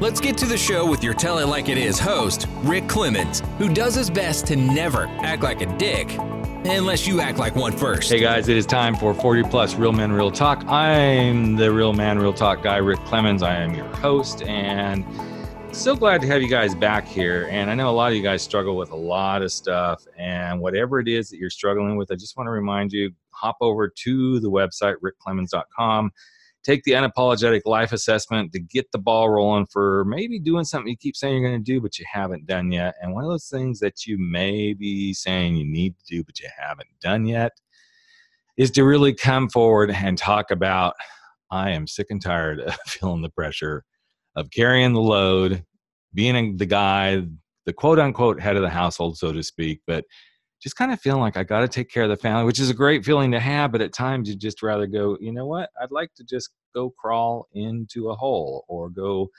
Let's get to the show with your Tell It Like It Is host, Rick Clemens, who does his best to never act like a dick, unless you act like one first. Hey guys, it is time for 40 Plus Real Men Real Talk. I'm the Real Man Real Talk guy, Rick Clemens. I am your host, and so glad to have you guys back here. And I know a lot of you guys struggle with a lot of stuff, and whatever it is that you're struggling with, I just want to remind you, hop over to the website, rickclemens.com. Take the unapologetic life assessment to get the ball rolling for maybe doing something you keep saying you're going to do, but you haven't done yet. And one of those things that you may be saying you need to do, but you haven't done yet, is to really come forward and talk about, I am sick and tired of feeling the pressure of carrying the load, being the guy, the quote unquote head of the household, so to speak, but just kind of feeling like I got to take care of the family, which is a great feeling to have, but at times you just rather go, you know what? I'd like to just go crawl into a hole or go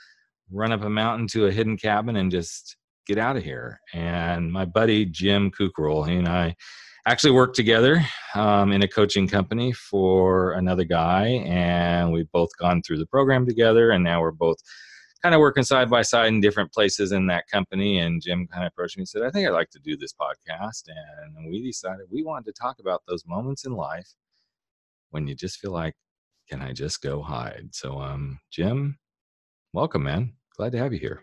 run up a mountain to a hidden cabin and just get out of here. And my buddy, Jim Kukroll, he and I actually worked together in a coaching company for another guy, and we've both gone through the program together, and now we're both kind of working side by side in different places in that company. And Jim kind of approached me and said, I think I'd like to do this podcast. And we decided we wanted to talk about those moments in life when you just feel like, can I just go hide? So, Jim, welcome, man. Glad to have you here.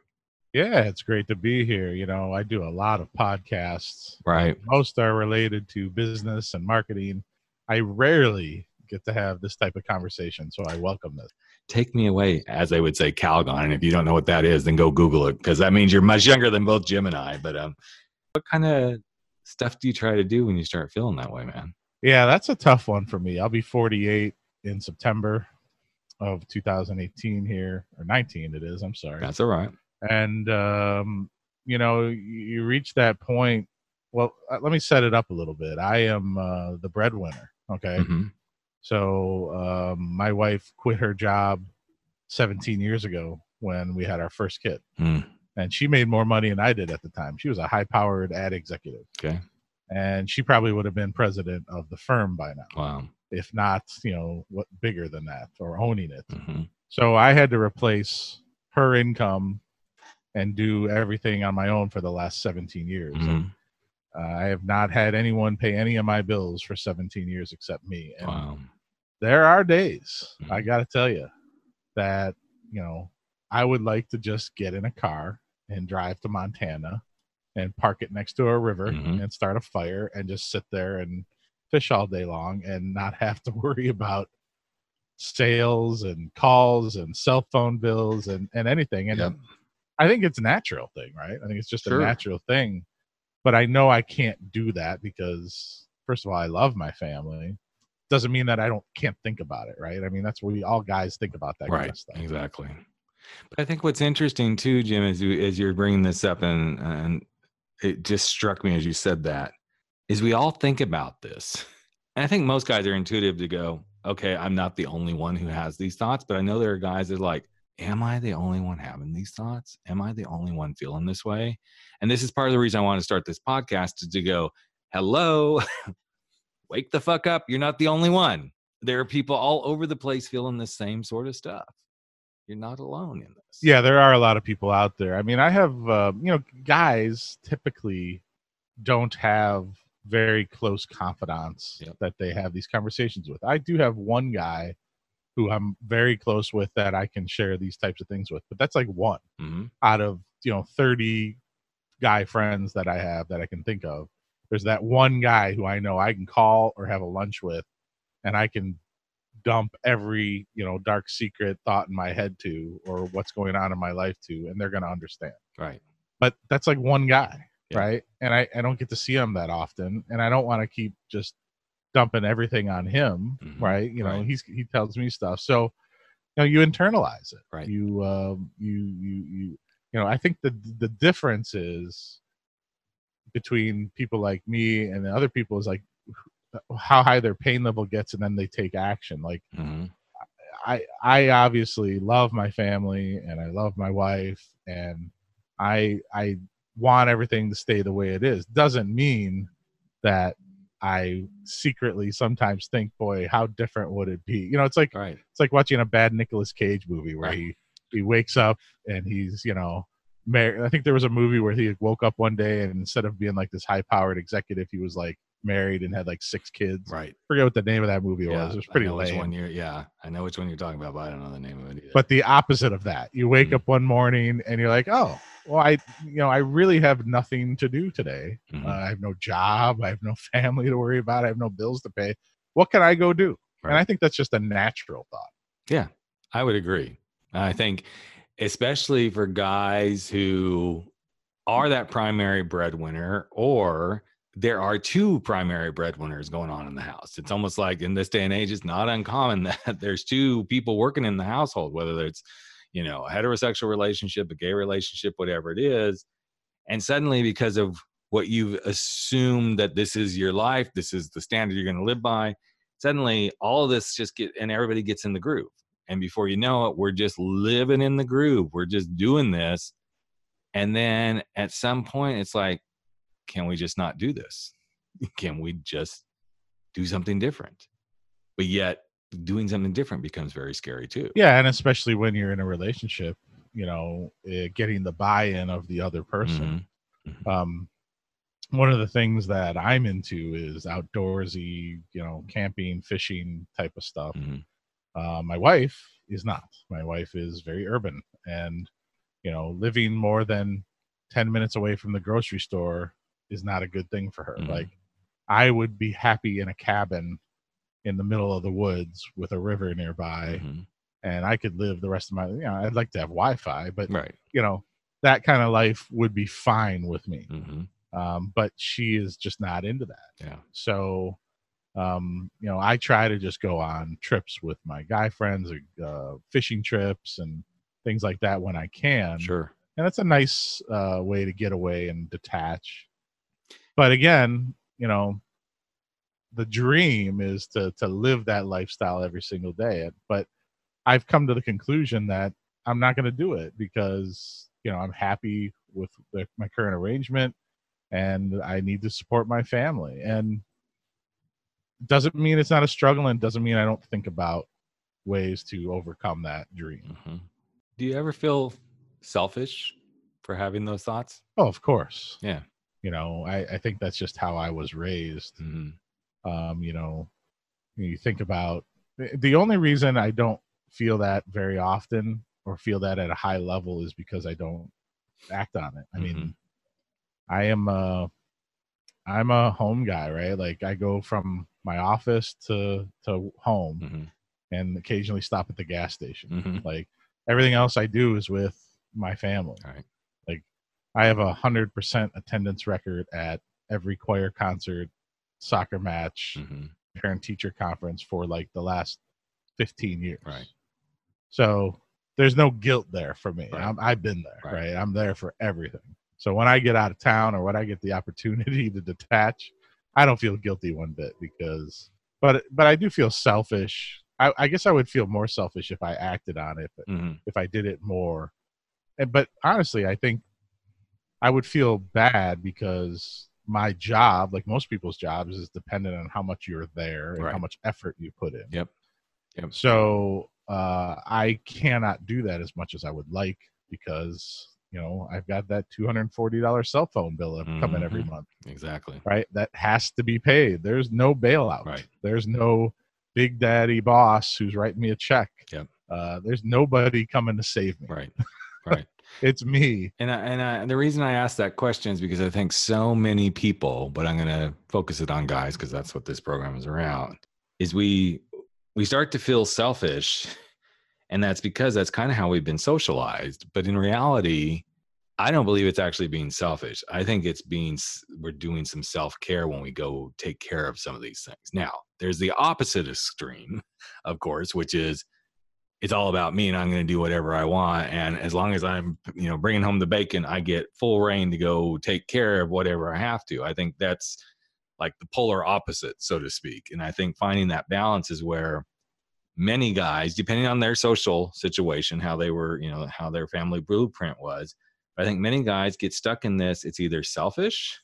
Yeah, it's great to be here. You know, I do a lot of podcasts. Right. Most are related to business and marketing. I rarely get to have this type of conversation, so I welcome this. Take me away, as I would say, Calgon. And if you don't know what that is, then go Google it, because that means you're much younger than both Jim and I. But what kind of stuff do you try to do when you start feeling that way, man? Yeah, that's a tough one for me. I'll be 48 in September of 2018 here, or 19 it is, I'm sorry. That's all right. And, you know, you reach that point. Well, let me set it up a little bit. I am the breadwinner, okay? Mm-hmm. So my wife quit her job 17 years ago when we had our first kid, and she made more money than I did at the time. She was a high-powered ad executive, okay, and she probably would have been president of the firm by now. Wow, if not, you know, what bigger than that or owning it. Mm-hmm. So I had to replace her income and do everything on my own for the last 17 years. Mm-hmm. And, I have not had anyone pay any of my bills for 17 years except me. And wow. There are days, I got to tell you, that, you know, I would like to just get in a car and drive to Montana and park it next to a river, mm-hmm. and start a fire and just sit there and fish all day long and not have to worry about sales and calls and cell phone bills and anything. And yep. I think it's a natural thing, right? I think it's just sure. a natural thing. But I know I can't do that because, first of all, I love my family. Doesn't mean that I can't think about it, right? I mean, that's what we all guys think about that right, kind of stuff. Exactly. But I think what's interesting too, Jim, is you're bringing this up, and it just struck me as you said that, is we all think about this. And I think most guys are intuitive to go, okay, I'm not the only one who has these thoughts, but I know there are guys that are like, am I the only one having these thoughts? Am I the only one feeling this way? And this is part of the reason I want to start this podcast, is to go, hello, wake the fuck up. You're not the only one. There are people all over the place feeling the same sort of stuff. You're not alone in this. Yeah, there are a lot of people out there. I mean, I have, you know, guys typically don't have very close confidants yep. that they have these conversations with. I do have one guy who I'm very close with that I can share these types of things with. But that's like one mm-hmm. out of, you know, 30 guy friends that I have that I can think of. There's that one guy who I know I can call or have a lunch with, and I can dump every, you know, dark secret thought in my head to, or what's going on in my life to, and they're going to understand. Right. But that's like one guy, yeah. right? And I don't get to see him that often, and I don't want to keep just dumping everything on him, mm-hmm. right? You know, right. he tells me stuff. So, you know, you internalize it. Right. You know, I think the difference is between people like me and the other people is like how high their pain level gets, and then they take action. Like I obviously love my family and I love my wife, and I want everything to stay the way it is. Doesn't mean that I secretly sometimes think, boy, how different would it be? You know, it's like it's like watching a bad Nicolas Cage movie where he wakes up and he's, you know, married. I think there was a movie where he woke up one day and instead of being like this high-powered executive, he was like married and had like 6 kids. Right. Forget what the name of that movie was. It was pretty lame. I know which one you're talking about, but I don't know the name of it either. But the opposite of that, you wake up one morning and you're like, oh, well, I really have nothing to do today. I have no job. I have no family to worry about. I have no bills to pay. What can I go do? Right. And I think that's just a natural thought. Yeah, I would agree. I think especially for guys who are that primary breadwinner, or there are 2 primary breadwinners going on in the house. It's almost like in this day and age, it's not uncommon that there's 2 people working in the household, whether it's, you know, a heterosexual relationship, a gay relationship, whatever it is. And suddenly, because of what you've assumed that this is your life, this is the standard you're going to live by, suddenly all of this just and everybody gets in the groove. And before you know it, we're just living in the groove. We're just doing this. And then at some point it's like, can we just not do this? Can we just do something different? But yet doing something different becomes very scary too. Yeah. And especially when you're in a relationship, you know, getting the buy-in of the other person. One of the things that I'm into is outdoorsy, you know, camping, fishing type of stuff. My wife is not. My wife is very urban, and, you know, living more than 10 minutes away from the grocery store is not a good thing for her. Like, I would be happy in a cabin in the middle of the woods with a river nearby, and I could live the rest of my, you know, I'd like to have Wi-Fi, but you know, that kind of life would be fine with me. But she is just not into that. So, you know, I try to just go on trips with my guy friends, or fishing trips and things like that when I can. And that's a nice way to get away and detach. But again, you know, the dream is to live that lifestyle every single day. But I've come to the conclusion that I'm not going to do it because, you know, I'm happy with my current arrangement and I need to support my family. And it doesn't mean it's not a struggle, and doesn't mean I don't think about ways to overcome that dream. Do you ever feel selfish for having those thoughts? Oh, of course. Yeah. You know, I think that's just how I was raised. You know, you think about the only reason I don't feel that very often or feel that at a high level is because I don't act on it. I mean, I'm a home guy, right? Like, I go from my office to home and occasionally stop at the gas station. Like, everything else I do is with my family. Like, I have 100% attendance record at every choir concert, soccer match, parent teacher conference for like the last 15 years. So there's no guilt there for me. I've been there, right? I'm there for everything. So when I get out of town or when I get the opportunity to detach, I don't feel guilty one bit because, but I do feel selfish. I guess I would feel more selfish if I acted on it, but if I did it more. But honestly, I think I would feel bad because my job, like most people's jobs, is dependent on how much you're there and how much effort you put in. So I cannot do that as much as I would like because, you know, I've got that $240 cell phone bill coming every month. Right. That has to be paid. There's no bailout. There's no big daddy boss who's writing me a check. There's nobody coming to save me. It's me. And the reason I asked that question is because I think so many people, but I'm going to focus it on guys because that's what this program is around, is we start to feel selfish. And that's because that's kind of how we've been socialized. But in reality, I don't believe it's actually being selfish. I think it's we're doing some self-care when we go take care of some of these things. Now, there's the opposite extreme, of course, which is it's all about me and I'm going to do whatever I want. And as long as I'm, you know, bringing home the bacon, I get full reign to go take care of whatever I have to. I think that's like the polar opposite, so to speak. And I think finding that balance is where many guys, depending on their social situation, how they were, you know, how their family blueprint was, I think many guys get stuck in this. It's either selfish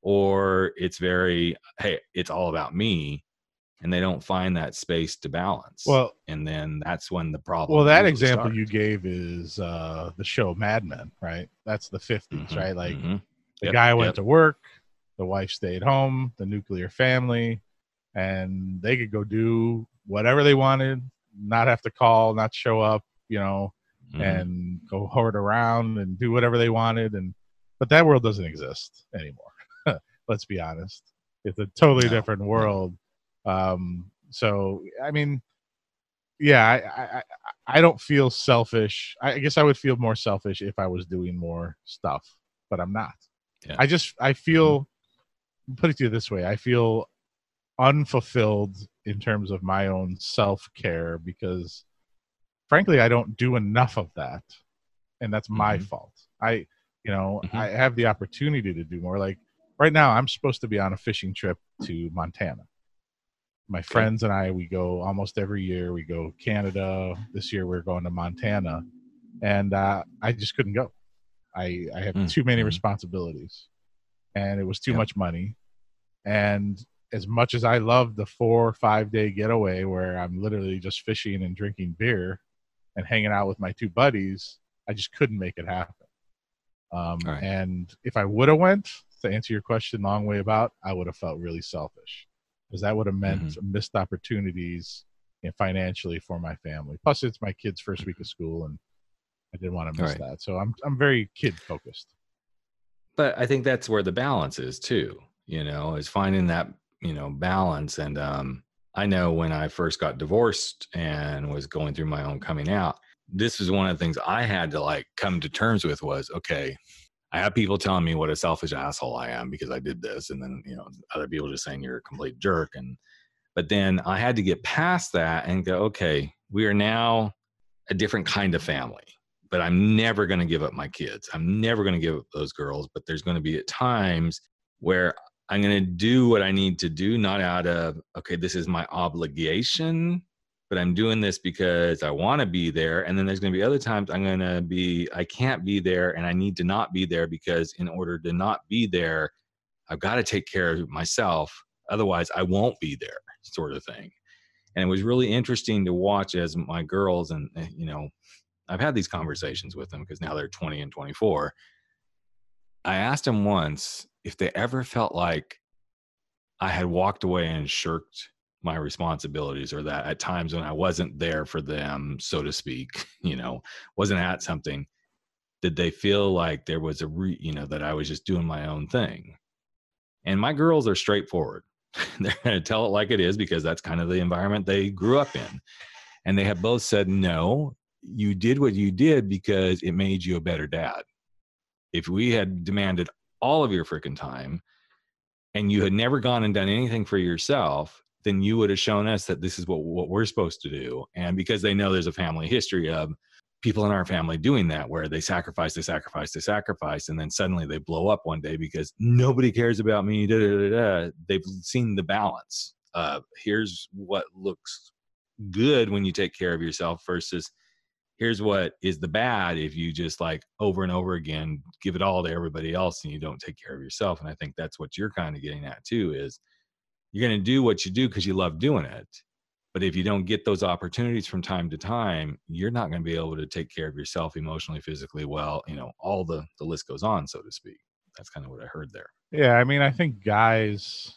or it's very, hey, it's all about me. And they don't find that space to balance. Well, and then that's when the problem. Well, that example starts. You gave is the show Mad Men, right? That's the 50s, mm-hmm, right? Like mm-hmm. The yep, guy went yep. to work, the wife stayed home, the nuclear family, and they could go do whatever they wanted, not have to call, not show up, you know, mm-hmm. and go hoard around and do whatever they wanted. And but that world doesn't exist anymore. Let's be honest. It's a totally different world. So I mean, yeah, I don't feel selfish. I guess I would feel more selfish if I was doing more stuff, but I'm not. Yeah. I feel, mm-hmm. put it to you this way, I feel unfulfilled in terms of my own self-care because frankly, I don't do enough of that. And that's mm-hmm. my fault. Mm-hmm. I have the opportunity to do more. Like right now I'm supposed to be on a fishing trip to Montana. My friends and I, we go almost every year. We go Canada. This year we're going to Montana, and I just couldn't go. I have too many responsibilities, and it was too much money. And as much as I love the 4 or 5 day getaway where I'm literally just fishing and drinking beer and hanging out with my two buddies, I just couldn't make it happen. And if I would have went, to answer your question long way about, I would have felt really selfish. Because that would have meant mm-hmm. missed opportunities financially for my family. Plus, it's my kids' first week of school, and I didn't want to miss that. So I'm very kid focused. But I think that's where the balance is too. You know, is finding that balance. And I know when I first got divorced and was going through my own coming out, this was one of the things I had to like come to terms with was okay. I have people telling me what a selfish asshole I am because I did this. And then, other people just saying you're a complete jerk. But then I had to get past that and go, okay, we are now a different kind of family, but I'm never going to give up my kids. I'm never going to give up those girls, but there's going to be at times where I'm going to do what I need to do, not out of, okay, this is my obligation, but I'm doing this because I want to be there. And then there's going to be other times I can't be there and I need to not be there because in order to not be there, I've got to take care of myself. Otherwise I won't be there sort of thing. And it was really interesting to watch as my girls and, I've had these conversations with them because now they're 20 and 24. I asked them once if they ever felt like I had walked away and shirked my responsibilities or that at times when I wasn't there for them, so to speak, wasn't at something, did they feel like there was that I was just doing my own thing? And my girls are straightforward. They're going to tell it like it is because that's kind of the environment they grew up in. And they have both said, no, you did what you did because it made you a better dad. If we had demanded all of your freaking time and you had never gone and done anything for yourself, then you would have shown us that this is what we're supposed to do. And because they know there's a family history of people in our family doing that, where they sacrifice. And then suddenly they blow up one day because nobody cares about me. Da, da, da, da. They've seen the balance of here's what looks good when you take care of yourself versus here's what is the bad if you just like over and over again, give it all to everybody else and you don't take care of yourself. And I think that's what you're kind of getting at too is, you're going to do what you do because you love doing it. But if you don't get those opportunities from time to time, you're not going to be able to take care of yourself emotionally, physically. Well, all the list goes on, so to speak. That's kind of what I heard there. Yeah. I mean, I think guys,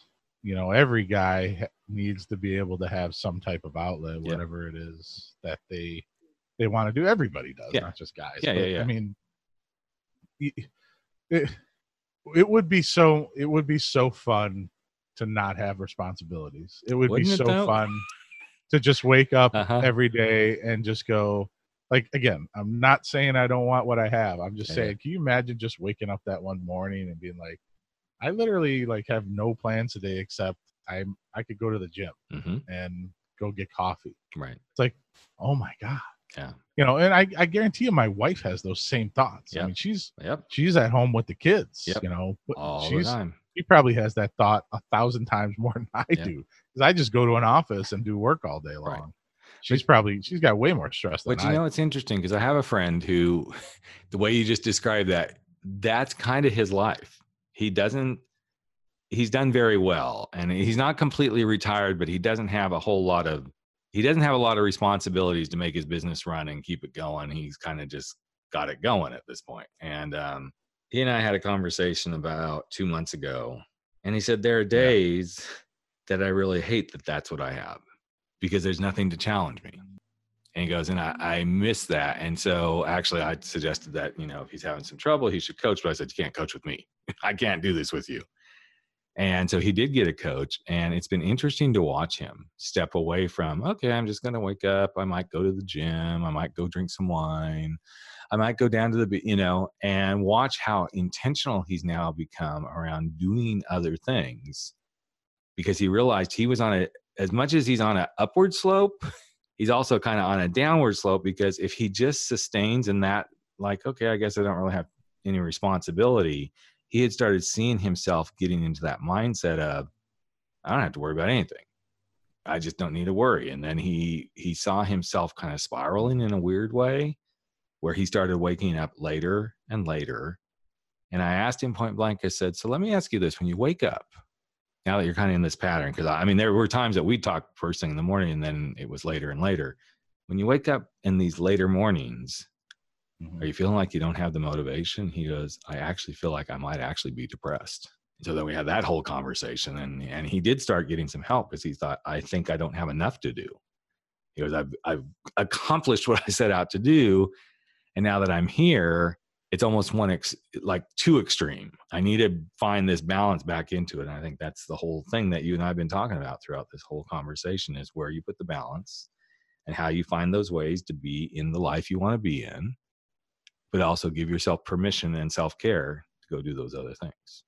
every guy needs to be able to have some type of outlet, whatever it is that they want to do. Everybody does, not just guys. Yeah, but, yeah. I mean, it would be so fun to not have responsibilities. It would Wouldn't be so though? Fun to just wake up every day and just go, like, again, I'm not saying I don't want what I have. I'm just saying, can you imagine just waking up that one morning and being like, I literally like have no plans today except I could go to the gym and go get coffee. Right. It's like, oh my God. Yeah. You know, and I guarantee you my wife has those same thoughts. Yep. I mean, she's at home with the kids, you know, but she probably has that thought 1,000 times more than I do, because I just go to an office and do work all day long. Right. She's got way more stress than I. But you know, it's interesting because I have a friend who, the way you just described that, that's kind of his life. He's done very well, and he's not completely retired, but he doesn't have a lot of responsibilities to make his business run and keep it going. He's kind of just got it going at this point. And he and I had a conversation about 2 months ago, and he said, there are days that I really hate that that's what I have, because there's nothing to challenge me. And he goes, and I miss that. And so actually I suggested that, you know, if he's having some trouble, he should coach. But I said, you can't coach with me. I can't do this with you. And so he did get a coach, and it's been interesting to watch him step away from, okay, I'm just going to wake up. I might go to the gym. I might go drink some wine. I might go down to the, you know, and watch how intentional he's now become around doing other things, because he realized he was on a, as much as he's on an upward slope, he's also kind of on a downward slope, because if he just sustains in that, like, okay, I guess I don't really have any responsibility, he had started seeing himself getting into that mindset of, I don't have to worry about anything. I just don't need to worry. And then he saw himself kind of spiraling in a weird way, where he started waking up later and later. And I asked him point blank, I said, so let me ask you this, when you wake up, now that you're kind of in this pattern, because I mean, there were times that we talked first thing in the morning, and then it was later and later. When you wake up in these later mornings, are you feeling like you don't have the motivation? He goes, I actually feel like I might actually be depressed. So then we had that whole conversation, and he did start getting some help, because he thought, I think I don't have enough to do. He goes, I've accomplished what I set out to do. And now that I'm here, it's almost too extreme. I need to find this balance back into it. And I think that's the whole thing that you and I have been talking about throughout this whole conversation, is where you put the balance and how you find those ways to be in the life you want to be in, but also give yourself permission and self-care to go do those other things,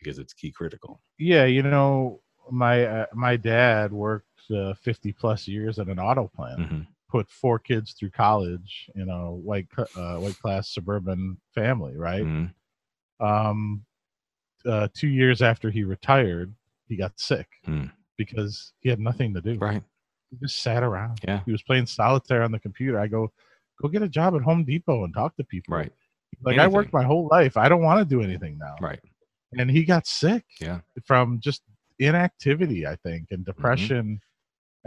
because it's key critical. Yeah. You know, my dad worked 50 plus years at an auto plant. Mm-hmm. Put 4 kids through college, you know, white class suburban family, right? Mm-hmm. 2 years after he retired, he got sick because he had nothing to do. Right. He just sat around. Yeah. He was playing solitaire on the computer. I go get a job at Home Depot and talk to people. Right. Like, anything. I worked my whole life. I don't want to do anything now. Right. And he got sick from just inactivity, I think, and depression. Mm-hmm.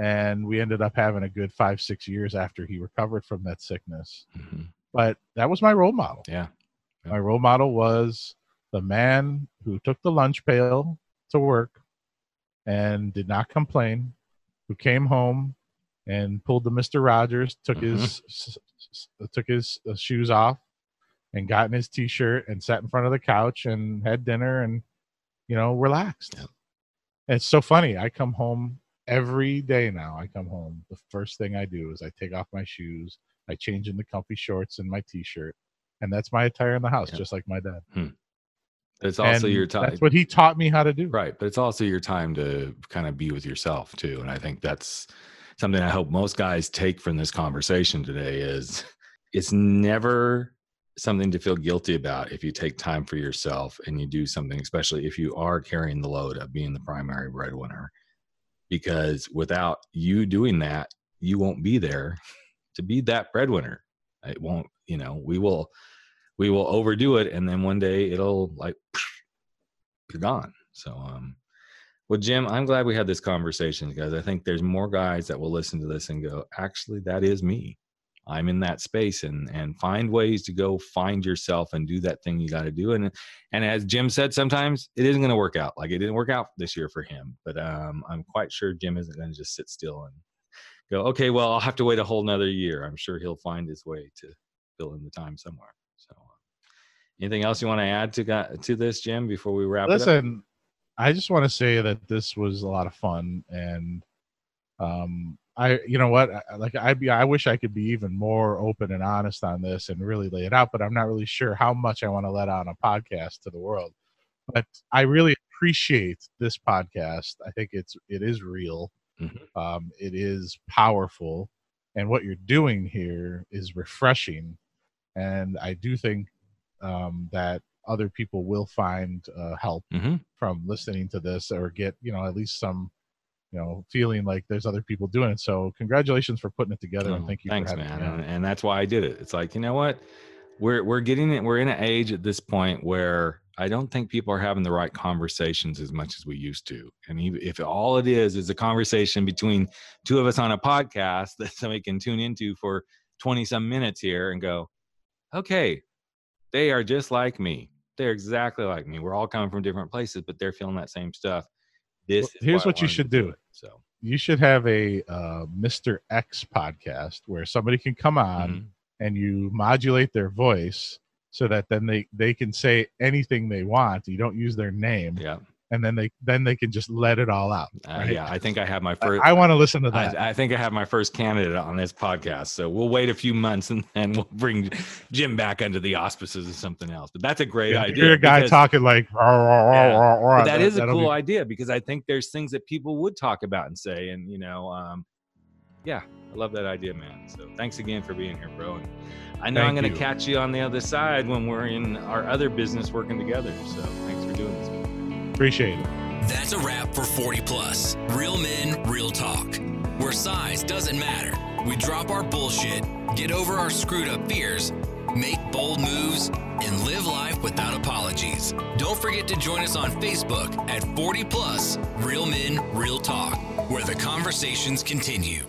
And we ended up having a good 5-6 years after he recovered from that sickness. Mm-hmm. But that was my role model. Yeah. My role model was the man who took the lunch pail to work and did not complain, who came home and pulled the Mr. Rogers, took his shoes off and got in his t-shirt and sat in front of the couch and had dinner and, you know, relaxed. Yeah. And it's so funny. I come home every day now. I come home, the first thing I do is I take off my shoes, I change into comfy shorts and my t-shirt, and that's my attire in the house, just like my dad. It's also your time. That's what he taught me how to do. Right. But it's also your time to kind of be with yourself too. And I think that's something I hope most guys take from this conversation today, is it's never something to feel guilty about if you take time for yourself and you do something, especially if you are carrying the load of being the primary breadwinner, because without you doing that, you won't be there to be that breadwinner. It won't, you know, we will overdo it. And then one day it'll, like, you're gone. So, well, Jim, I'm glad we had this conversation, because I think there's more guys that will listen to this and go, actually, that is me. I'm in that space, and find ways to go find yourself and do that thing you got to do. And as Jim said, sometimes it isn't going to work out. Like, it didn't work out this year for him, but I'm quite sure Jim isn't going to just sit still and go, okay, well, I'll have to wait a whole nother year. I'm sure he'll find his way to fill in the time somewhere. So anything else you want to add to this, Jim, before we wrap it up? Listen, I just want to say that this was a lot of fun, and you know what? I wish I could be even more open and honest on this and really lay it out, but I'm not really sure how much I want to let out on a podcast to the world. But I really appreciate this podcast. I think it is real. Mm-hmm. It is powerful. And what you're doing here is refreshing. And I do think that other people will find help mm-hmm. from listening to this, or get, you know, at least some, you know, feeling like there's other people doing it. So congratulations for putting it together. And thank you. Thanks, for having man. Me. And that's why I did it. It's like, you know what, we're getting it. We're in an age at this point where I don't think people are having the right conversations as much as we used to. And if all it is a conversation between two of us on a podcast that somebody can tune into for 20 some minutes here and go, okay, they are just like me. They're exactly like me. We're all coming from different places, but they're feeling that same stuff. Here's what you should do. So you should have a Mr. X podcast where somebody can come on mm-hmm. and you modulate their voice so that then they can say anything they want. You don't use their name. Yeah. And then they can just let it all out. Right? Yeah, I think I have my first. I want to listen to that. I think I have my first candidate on this podcast. So we'll wait a few months and then we'll bring Jim back under the auspices of something else. But that's a great idea. You're a guy talking like. Yeah, that is a cool idea, because I think there's things that people would talk about and say, and you know, yeah, I love that idea, man. So thanks again for being here, bro. And I know I'm going to catch you on the other side when we're in our other business working together. So thanks for doing this, man. Appreciate it. That's a wrap for 40 Plus. Real men, real talk. Where size doesn't matter. We drop our bullshit, get over our screwed up fears, make bold moves, and live life without apologies. Don't forget to join us on Facebook at 40 Plus Real Men, Real Talk, where the conversations continue.